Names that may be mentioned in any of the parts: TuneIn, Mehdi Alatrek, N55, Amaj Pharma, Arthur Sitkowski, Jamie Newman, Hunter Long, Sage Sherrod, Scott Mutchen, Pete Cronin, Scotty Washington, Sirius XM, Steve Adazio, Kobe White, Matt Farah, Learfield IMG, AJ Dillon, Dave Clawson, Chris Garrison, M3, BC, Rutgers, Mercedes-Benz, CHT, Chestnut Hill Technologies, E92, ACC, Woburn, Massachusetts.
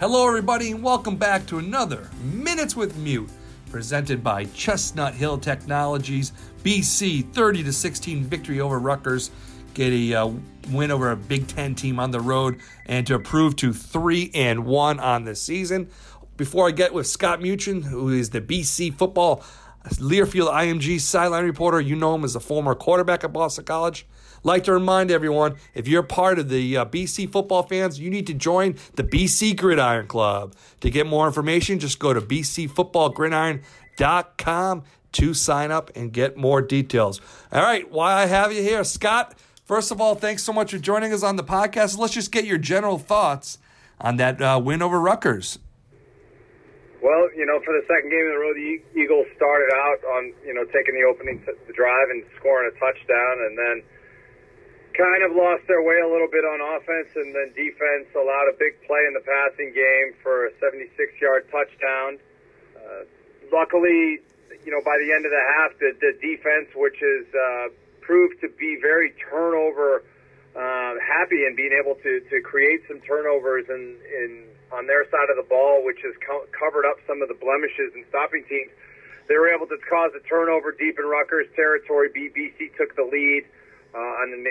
Hello, everybody, and welcome back to another Minutes with Mute, presented by Chestnut Hill Technologies. BC 30-16 victory over Rutgers. Get a win over a Big Ten team on the road and to improve to 3-1 on the season. Before I get with Scott Mutchen, who is the BC football Learfield IMG sideline reporter, you know him as a former quarterback at Boston College. Like to remind everyone, if you're part of the BC football fans, you need to join the BC Gridiron Club. To get more information, just go to bcfootballgridiron.com to sign up and get more details. All right, while I have you here, Scott, first of all, thanks so much for joining us on the podcast. Let's just get your general thoughts on that win over Rutgers. Well, you know, for the second game in a row, the Eagles started out on, you know, taking the opening drive and scoring a touchdown, and then kind of lost their way a little bit on offense, and then defense allowed a big play in the passing game for a 76-yard touchdown. Luckily, you know, by the end of the half, the defense, which is proved to be very turnover happy and being able to create some turnovers in on their side of the ball, which has covered up some of the blemishes in stopping teams. They were able to cause a turnover deep in Rutgers territory. BC took the lead on an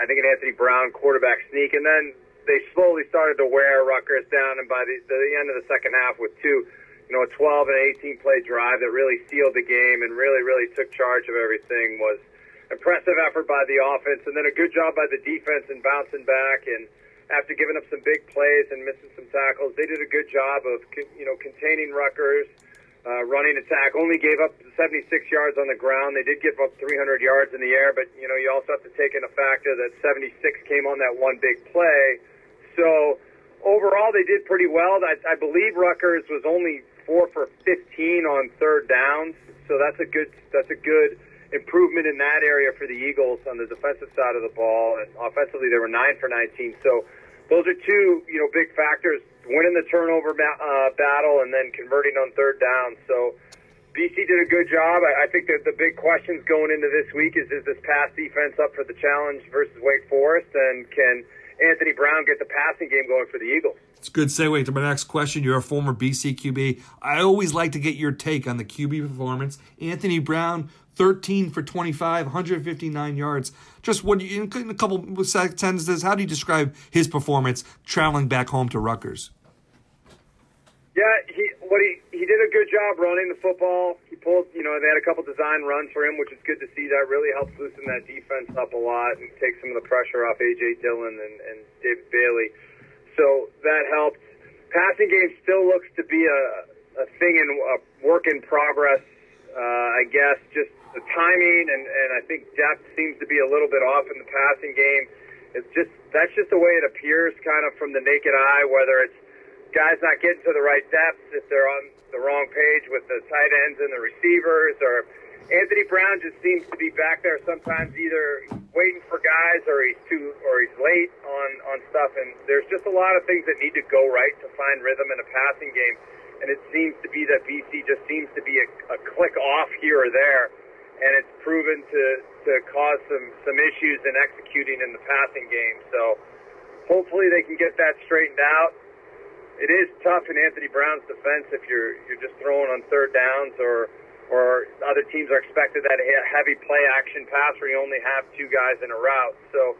I think an Anthony Brown quarterback sneak, and then they slowly started to wear Rutgers down. And by the end of the second half, with a 12 and 18 play drive that really sealed the game and really took charge of everything, was impressive effort by the offense, and then a good job by the defense in bouncing back and. After giving up some big plays and missing some tackles, they did a good job of, containing Rutgers, running attack. Only gave up 76 yards on the ground. They did give up 300 yards in the air, but, you know, you also have to take into factor that 76 came on that one big play. So, overall, they did pretty well. I believe Rutgers was only 4 for 15 on third downs, so that's a good improvement in that area for the Eagles on the defensive side of the ball, and offensively they were 9 for 19. So those are two, big factors, winning the turnover battle and then converting on third down. So BC did a good job. I think that the big questions going into this week is this pass defense up for the challenge versus Wake Forest, and can Anthony Brown get the passing game going for the Eagles? It's a good segue to my next question. You're a former BC QB. I always like to get your take on the QB performance. Anthony Brown, 13 for 25, 159 yards. Just in a couple sentences, how do you describe his performance traveling back home to Rutgers? Yeah, he did a good job running the football. He pulled, they had a couple design runs for him, which is good to see. That really helps loosen that defense up a lot and take some of the pressure off AJ Dillon and David Bailey. So that helped. Passing game still looks to be a thing in a work in progress. I guess just the timing and I think depth seems to be a little bit off in the passing game. That's just the way it appears kind of from the naked eye, whether it's guys not getting to the right depth, if they're on the wrong page with the tight ends and the receivers, or Anthony Brown just seems to be back there sometimes either waiting for guys or he's late on stuff, and there's just a lot of things that need to go right to find rhythm in a passing game. And it seems to be that BC just seems to be a click off here or there, and it's proven to cause some issues in executing in the passing game. So hopefully they can get that straightened out. It is tough in Anthony Brown's defense if you're just throwing on third downs or other teams are expected that heavy play action pass where you only have two guys in a route. So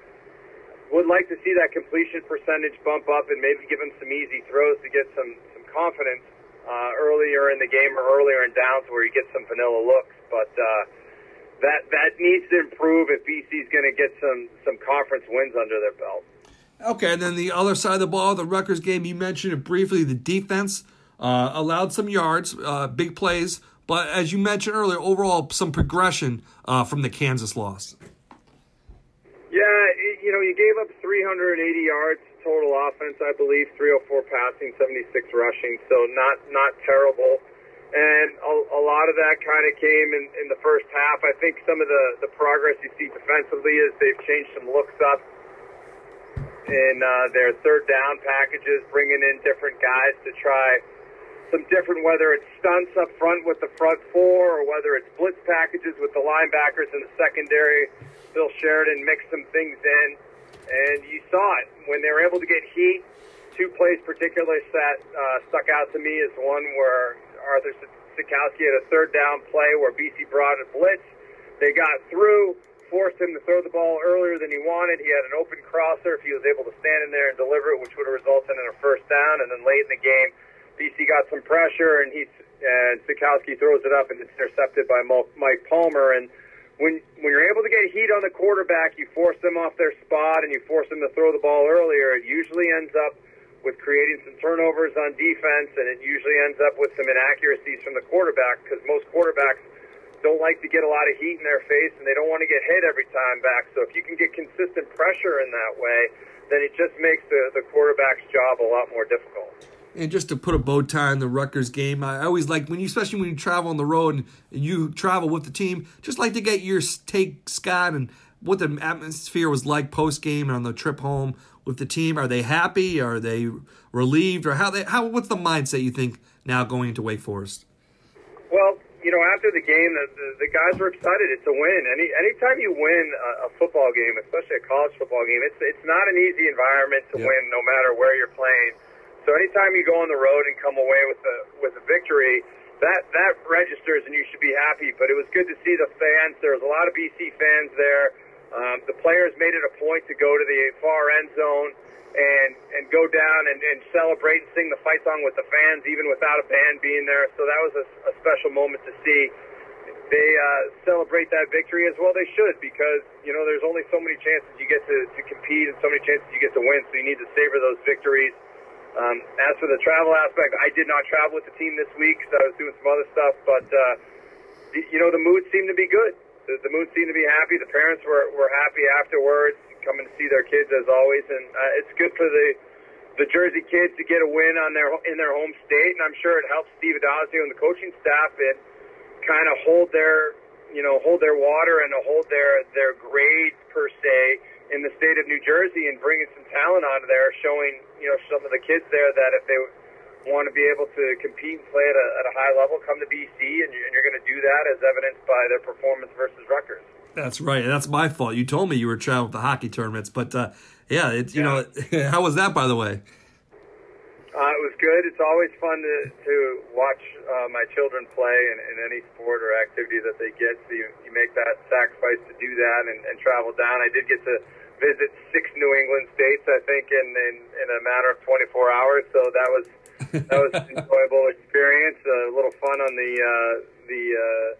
would like to see that completion percentage bump up and maybe give him some easy throws to get some confidence. Earlier in the game or earlier in downs where you get some vanilla looks, but that needs to improve if BC's going to get some conference wins under their belt. Okay, and then the other side of the ball, the Rutgers game, you mentioned it briefly, the defense allowed some yards, big plays, but as you mentioned earlier, overall some progression from the Kansas loss. Yeah, you gave up 380 yards total offense, I believe, 304 passing, 76 rushing, so not terrible. And a lot of that kind of came in the first half. I think some of the progress you see defensively is they've changed some looks up in their third down packages, bringing in different guys to try some different, whether it's stunts up front with the front four or whether it's blitz packages with the linebackers in the secondary. Bill Sheridan mixed some things in, and you saw it. When they were able to get heat, two plays particularly that stuck out to me is one where Arthur Sitkowski had a third down play where BC brought a blitz. They got through, forced him to throw the ball earlier than he wanted. He had an open crosser. If he was able to stand in there and deliver it, which would have resulted in a first down. And then late in the game, BC got some pressure, and Sitkowski throws it up, and it's intercepted by Mike Palmer. And when you're able to get heat on the quarterback, you force them off their spot, and you force them to throw the ball earlier. It usually ends up with creating some turnovers on defense, and it usually ends up with some inaccuracies from the quarterback, because most quarterbacks don't like to get a lot of heat in their face, and they don't want to get hit every time back. So if you can get consistent pressure in that way, then it just makes the quarterback's job a lot more difficult. And just to put a bow tie on the Rutgers game, I always like, especially when you travel on the road and you travel with the team, just like to get your take, Scott, and what the atmosphere was like post-game and on the trip home with the team. Are they happy? Are they relieved? Or what's the mindset you think now going into Wake Forest? Well, after the game, the guys were excited. It's a win. Anytime you win a football game, especially a college football game, it's not an easy environment to win no matter where you're playing. So anytime you go on the road and come away with a victory, that registers and you should be happy. But it was good to see the fans. There was a lot of BC fans there. The players made it a point to go to the far end zone and go down and celebrate and sing the fight song with the fans, even without a band being there. So that was a special moment to see. They celebrate that victory as well. They should, because, there's only so many chances you get to compete and so many chances you get to win. So you need to savor those victories. As for the travel aspect, I did not travel with the team this week because I was doing some other stuff. But, the mood seemed to be good. The mood seemed to be happy. The parents were happy afterwards, coming to see their kids as always, and it's good for the Jersey kids to get a win in their home state, and I'm sure it helps Steve Adazio and the coaching staff and kind of hold their water and hold their grade per se in the state of New Jersey, and bringing some talent onto there, showing some of the kids there that if they want to be able to compete and play at a high level, come to BC, and you're going to do that, as evidenced by their performance versus Rutgers. That's right, and that's my fault. You told me you were traveling to hockey tournaments, but how was that, by the way? It was good. It's always fun to watch my children play in any sport or activity that they get. So you make that sacrifice to do that and travel down. I did get to visit 6 New England states, I think, in a matter of 24 hours. So that was. That was an enjoyable experience, a little fun on the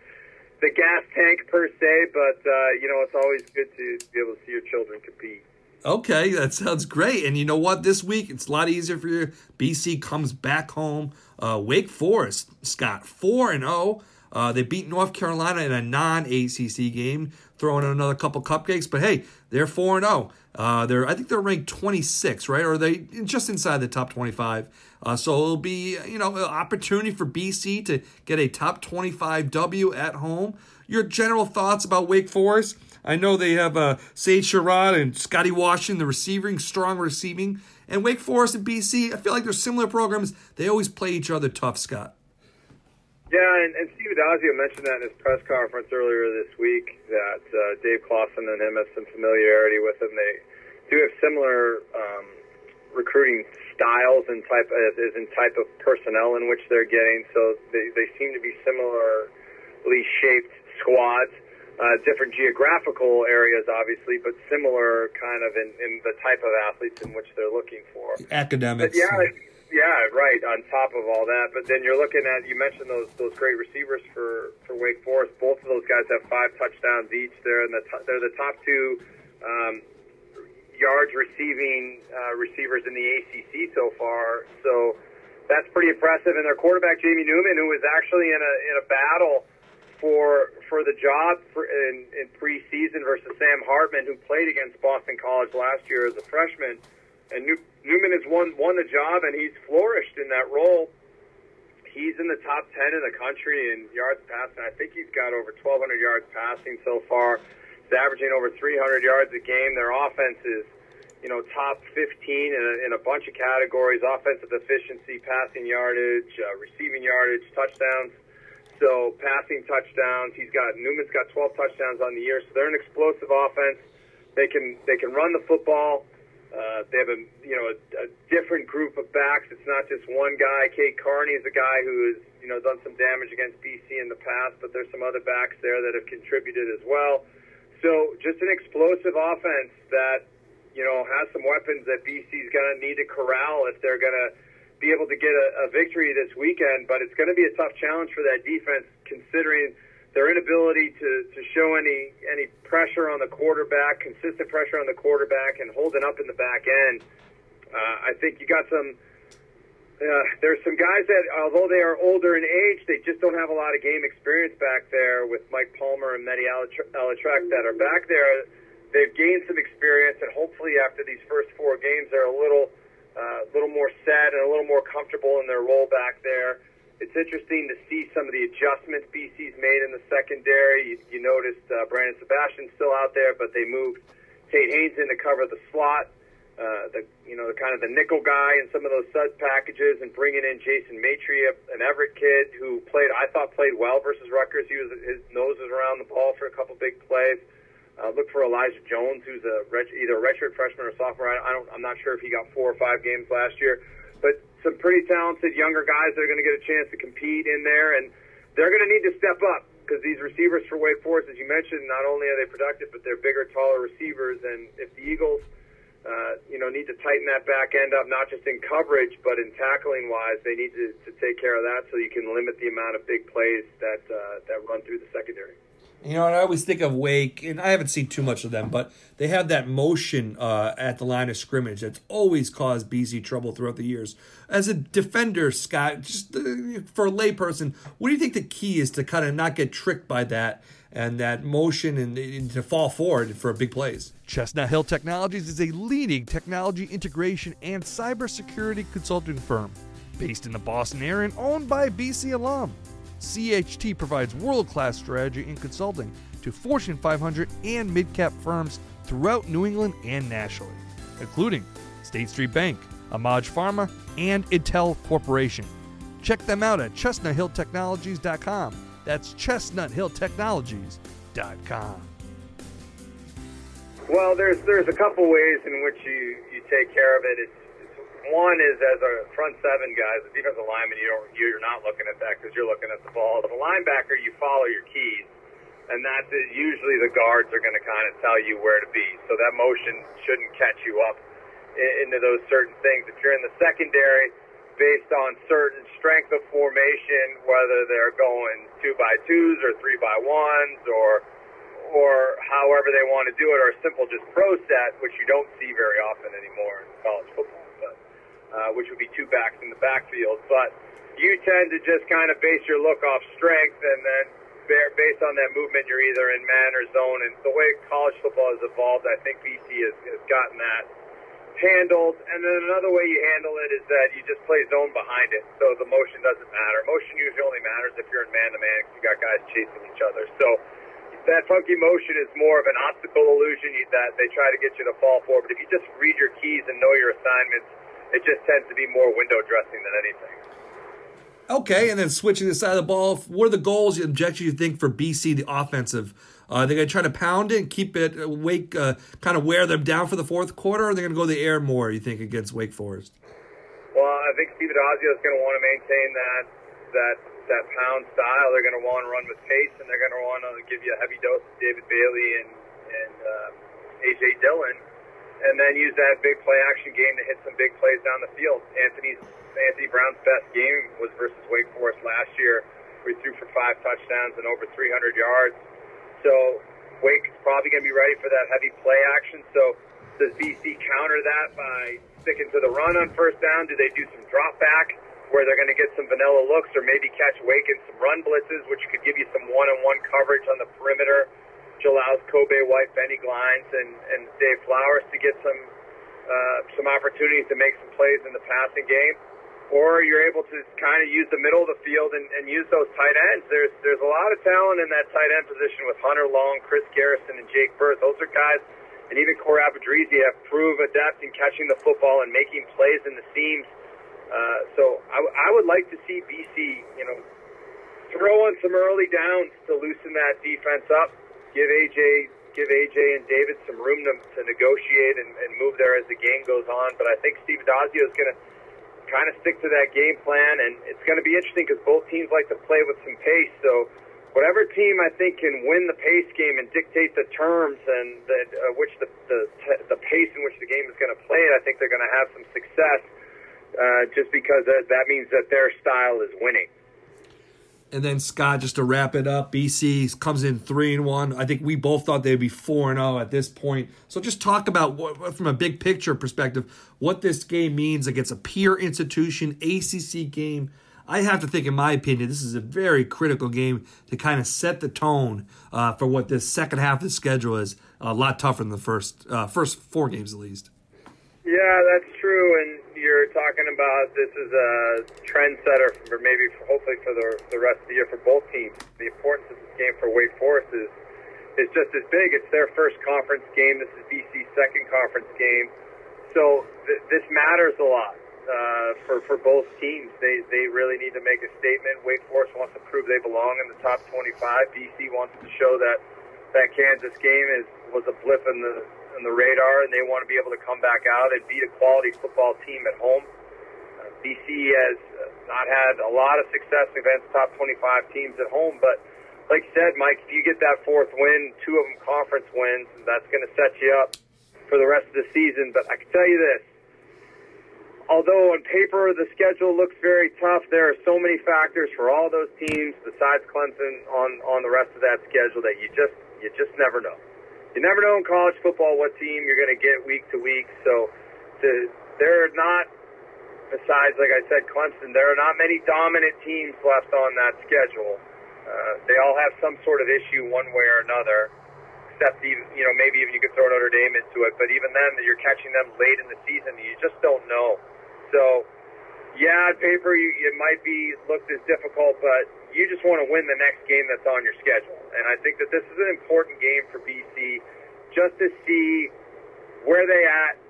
gas tank per se, but it's always good to be able to see your children compete. Okay, that sounds great. And you know what? This week it's a lot easier for you. BC comes back home. Wake Forest, Scott, 4-0. They beat North Carolina in a non-ACC game, throwing in another couple cupcakes. But hey, they're 4-0. I think they're ranked 26, right? Or are they just inside the top 25? So it'll be, an opportunity for BC to get a top 25 W at home. Your general thoughts about Wake Forest? I know they have Sage Sherrod and Scotty Washington, strong receiving. And Wake Forest and BC, I feel like they're similar programs. They always play each other tough, Scott. Yeah, and Steve Adazio mentioned that in his press conference earlier this week, that Dave Clawson and him have some familiarity with him. They do have similar recruiting styles and type of personnel in which they're getting, so they seem to be similarly shaped squads, different geographical areas, obviously, but similar kind of in the type of athletes in which they're looking for. Academics. But yeah, right, on top of all that. But then you're looking at, you mentioned those great receivers for Wake Forest. Both of those guys have 5 touchdowns each. They're the top 2 yards receiving receivers in the ACC so far. So that's pretty impressive. And their quarterback, Jamie Newman, who was actually in a battle for the job in preseason versus Sam Hartman, who played against Boston College last year as a freshman. And Newman has won the job, and he's flourished in that role. He's in the top 10 in the country in yards passing. I think he's got over 1,200 yards passing so far. He's averaging over 300 yards a game. Their offense is, you know, top 15 in a bunch of categories: offensive efficiency, passing yardage, receiving yardage, touchdowns. So passing touchdowns, Newman's got 12 touchdowns on the year. So they're an explosive offense. They can run the football. They have a different group of backs. It's not just one guy. Kate Carney is a guy who has done some damage against BC in the past, but there's some other backs there that have contributed as well. So just an explosive offense that has some weapons that BC's going to need to corral if they're going to be able to get a victory this weekend. But it's going to be a tough challenge for that defense, considering their inability to show any pressure on the quarterback, consistent pressure on the quarterback, and holding up in the back end. I think you got there's some guys that, although they are older in age, they just don't have a lot of game experience back there with Mike Palmer and Mehdi Alatrek that are back there. They've gained some experience, and hopefully after these first four games, they're a little more set and a little more comfortable in their role back there. It's interesting to see some of the adjustments BC's made in the secondary. You noticed Brandon Sebastian's still out there, but they moved Tate Haynes in to cover the slot, the nickel guy in some of those sub packages, and bringing in Jason Matria, an Everett kid who I thought played well versus Rutgers. His nose was around the ball for a couple big plays. Look for Elijah Jones, who's either a redshirt freshman or sophomore. I'm not sure if he got 4 or 5 games last year, but some pretty talented younger guys that are going to get a chance to compete in there, and they're going to need to step up because these receivers for Wake Forest, as you mentioned, not only are they productive, but they're bigger, taller receivers. And if the Eagles, need to tighten that back end up, not just in coverage, but in tackling wise, they need to take care of that so you can limit the amount of big plays that run through the secondary. And I always think of Wake, and I haven't seen too much of them, but they have that motion at the line of scrimmage that's always caused BC trouble throughout the years. As a defender, Scott, just for a layperson, what do you think the key is to kind of not get tricked by that and that motion and to fall forward for big plays? Chestnut Hill Technologies is a leading technology integration and cybersecurity consulting firm based in the Boston area and owned by BC alum. CHT provides world-class strategy and consulting to Fortune 500 and mid-cap firms throughout New England and nationally, including State Street Bank, Amaj Pharma, and Intel Corporation. Check them out at chestnuthilltechnologies.com. That's chestnuthilltechnologies.com. Well, there's a couple ways in which you take care of it. One is, as a front seven guys, the defensive lineman, you're not looking at that because you're looking at the ball. As a linebacker, you follow your keys, and that's usually the guards are going to kind of tell you where to be. So that motion shouldn't catch you up into those certain things. If you're in the secondary, based on certain strength of formation, whether they're going 2x2s or 3x1s or however they want to do it, or a simple just pro set, which you don't see very often anymore in college football. Which would be two backs in the backfield. But you tend to just kind of base your look off strength, and then based on that movement, you're either in man or zone. And the way college football has evolved, I think BC has gotten that handled. And then another way you handle it is that you just play zone behind it, so the motion doesn't matter. Motion usually only matters if you're in man-to-man because you got guys chasing each other. So that funky motion is more of an optical illusion that they try to get you to fall for. But if you just read your keys and know your assignments, it just tends to be more window dressing than anything. Okay, and then switching the side of the ball, what are the goals and objectives you think for BC, the offensive? Are they going to try to pound it and keep it awake, kind of wear them down for the fourth quarter, or are they going to go to the air more, you think, against Wake Forest? Well, I think Steve Adazio is going to want to maintain that pound style. They're going to want to run with pace, and they're going to want to give you a heavy dose of David Bailey and AJ Dillon, and then use that big play-action game to hit some big plays down the field. Anthony Brown's best game was versus Wake Forest last year, where he threw for 5 touchdowns and over 300 yards. So Wake's probably going to be ready for that heavy play action. So does BC counter that by sticking to the run on first down? Do they do some drop back where they're going to get some vanilla looks, or maybe catch Wake in some run blitzes, which could give you some one-on-one coverage on the perimeter, which allows Kobe White, Benny Glines, and Dave Flowers to get some some opportunities to make some plays in the passing game, or you're able to kind of use the middle of the field and use those tight ends. There's a lot of talent in that tight end position with Hunter Long, Chris Garrison, and Jake Burr. Those are guys, and even Corey Abedrezia, have proved adept in catching the football and making plays in the seams. So I would like to see BC, you know, throw in some early downs to loosen that defense up, give AJ and David some room to negotiate and move there as the game goes on. But I think Steve Adazio is going to kind of stick to that game plan, and it's going to be interesting because both teams like to play with some pace. So whatever team I think can win the pace game and dictate the terms and the pace in which the game is going to play, I think they're going to have some success just because that means that their style is winning. And then, Scott, just to wrap it up, BC comes in 3-1. I think we both thought they'd be 4-0 at this point. So just talk about, from a big picture perspective, what this game means against a peer institution, ACC game. I have to think, in my opinion, this is a very critical game to kind of set the tone for what this second half of the schedule is. A lot tougher than the first four games, at least. Yeah, that's true, and you're talking about this is a trendsetter for maybe, hopefully, for the rest of the year for both teams. The importance of this game for Wake Forest is just as big. It's their first conference game. This is BC's second conference game, so this matters a lot for both teams. They really need to make a statement. Wake Forest wants to prove they belong in the top 25. BC wants to show that Kansas game was a blip in the radar, and they want to be able to come back out and beat a quality football team at home. BC has not had a lot of success against top 25 teams at home, but like you said, Mike, if you get that fourth win, two of them conference wins, that's going to set you up for the rest of the season. But I can tell you this, although on paper the schedule looks very tough, there are so many factors for all those teams besides Clemson on the rest of that schedule that you just never know. You never know in college football what team you're going to get week to week. So there are not, besides, like I said, Clemson, there are not many dominant teams left on that schedule. They all have some sort of issue one way or another, except even, you know, maybe even you could throw Notre Dame into it. But even then, you're catching them late in the season, and you just don't know. So, yeah, on paper, it might be looked as difficult, but you just want to win the next game that's on your schedule. And I think that this is an important game for BC just to see where they're at,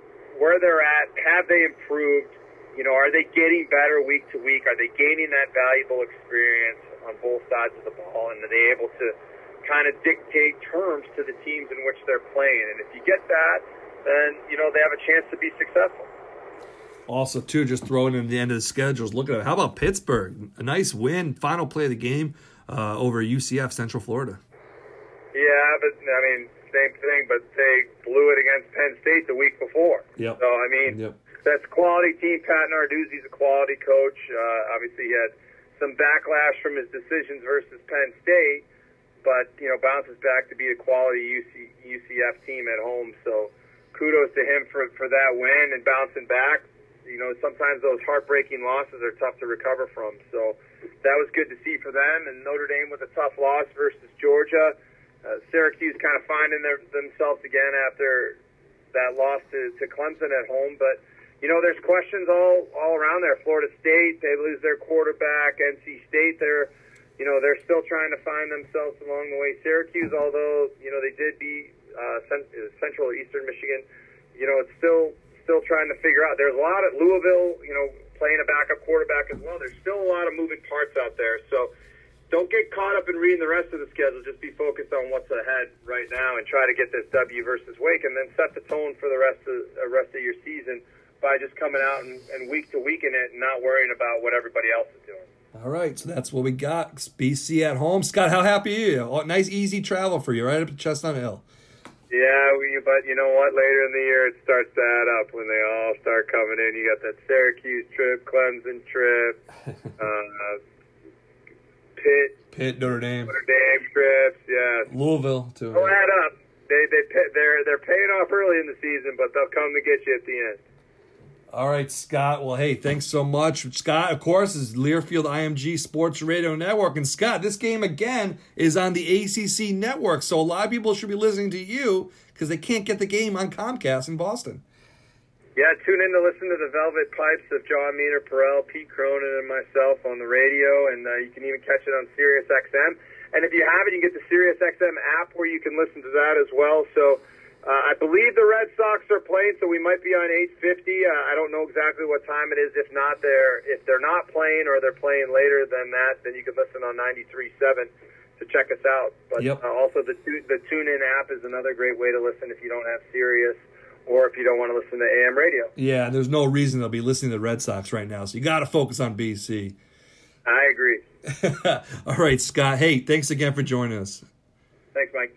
have they improved? You know, are they getting better week to week? Are they gaining that valuable experience on both sides of the ball? And are they able to kind of dictate terms to the teams in which they're playing? And if you get that, then, you know, they have a chance to be successful. Also, too, just throwing in the end of the schedules, looking at it. How about Pittsburgh? A nice win, final play of the game over UCF, Central Florida. Yeah, but, I mean, same thing, but they blew it against Penn State the week before. Yep. So, I mean, yep. That's quality team. Pat Narduzzi's a quality coach. Obviously, he had some backlash from his decisions versus Penn State, but, you know, bounces back to be a quality UCF team at home. So, kudos to him for that win and bouncing back. You know, sometimes those heartbreaking losses are tough to recover from. So that was good to see for them. And Notre Dame with a tough loss versus Georgia. Syracuse kind of finding themselves again after that loss to Clemson at home. But, you know, there's questions all around there. Florida State, they lose their quarterback. NC State, they're still trying to find themselves along the way. Syracuse, although, you know, they did beat Central Eastern Michigan, you know, it's still trying to figure out. There's a lot at Louisville, you know, playing a backup quarterback as well. There's still a lot of moving parts out there. So don't get caught up in reading the rest of the schedule. Just be focused on what's ahead right now and try to get this W versus Wake, and then set the tone for the rest of your season by just coming out and week to week in it and not worrying about what everybody else is doing. All right, so that's what we got. It's BC at home. Scott, how happy are you? Nice, easy travel for you right up to Chestnut Hill. Yeah, but you know what? Later in the year, it starts to add up when they all start coming in. You got that Syracuse trip, Clemson trip, Pitt, Notre Dame trips, yeah, Louisville too. They'll add up. They're paying off early in the season, but they'll come to get you at the end. All right, Scott. Well, hey, thanks so much. Scott, of course, is Learfield IMG Sports Radio Network. And, Scott, this game, again, is on the ACC Network. So a lot of people should be listening to you because they can't get the game on Comcast in Boston. Yeah, tune in to listen to the Velvet Pipes of John Meener, Perel, Pete Cronin, and myself on the radio, and you can even catch it on Sirius XM. And if you haven't, you can get the Sirius XM app where you can listen to that as well. So I believe the Red Sox are playing, so we might be on 8:50. I don't know exactly what time it is. If they're not playing or they're playing later than that, then you can listen on 93.7 to check us out. But yep. Also the TuneIn app is another great way to listen if you don't have Sirius. Or if you don't want to listen to AM radio. Yeah, and there's no reason they'll be listening to the Red Sox right now, so you got to focus on BC. I agree. All right, Scott. Hey, thanks again for joining us. Thanks, Mike.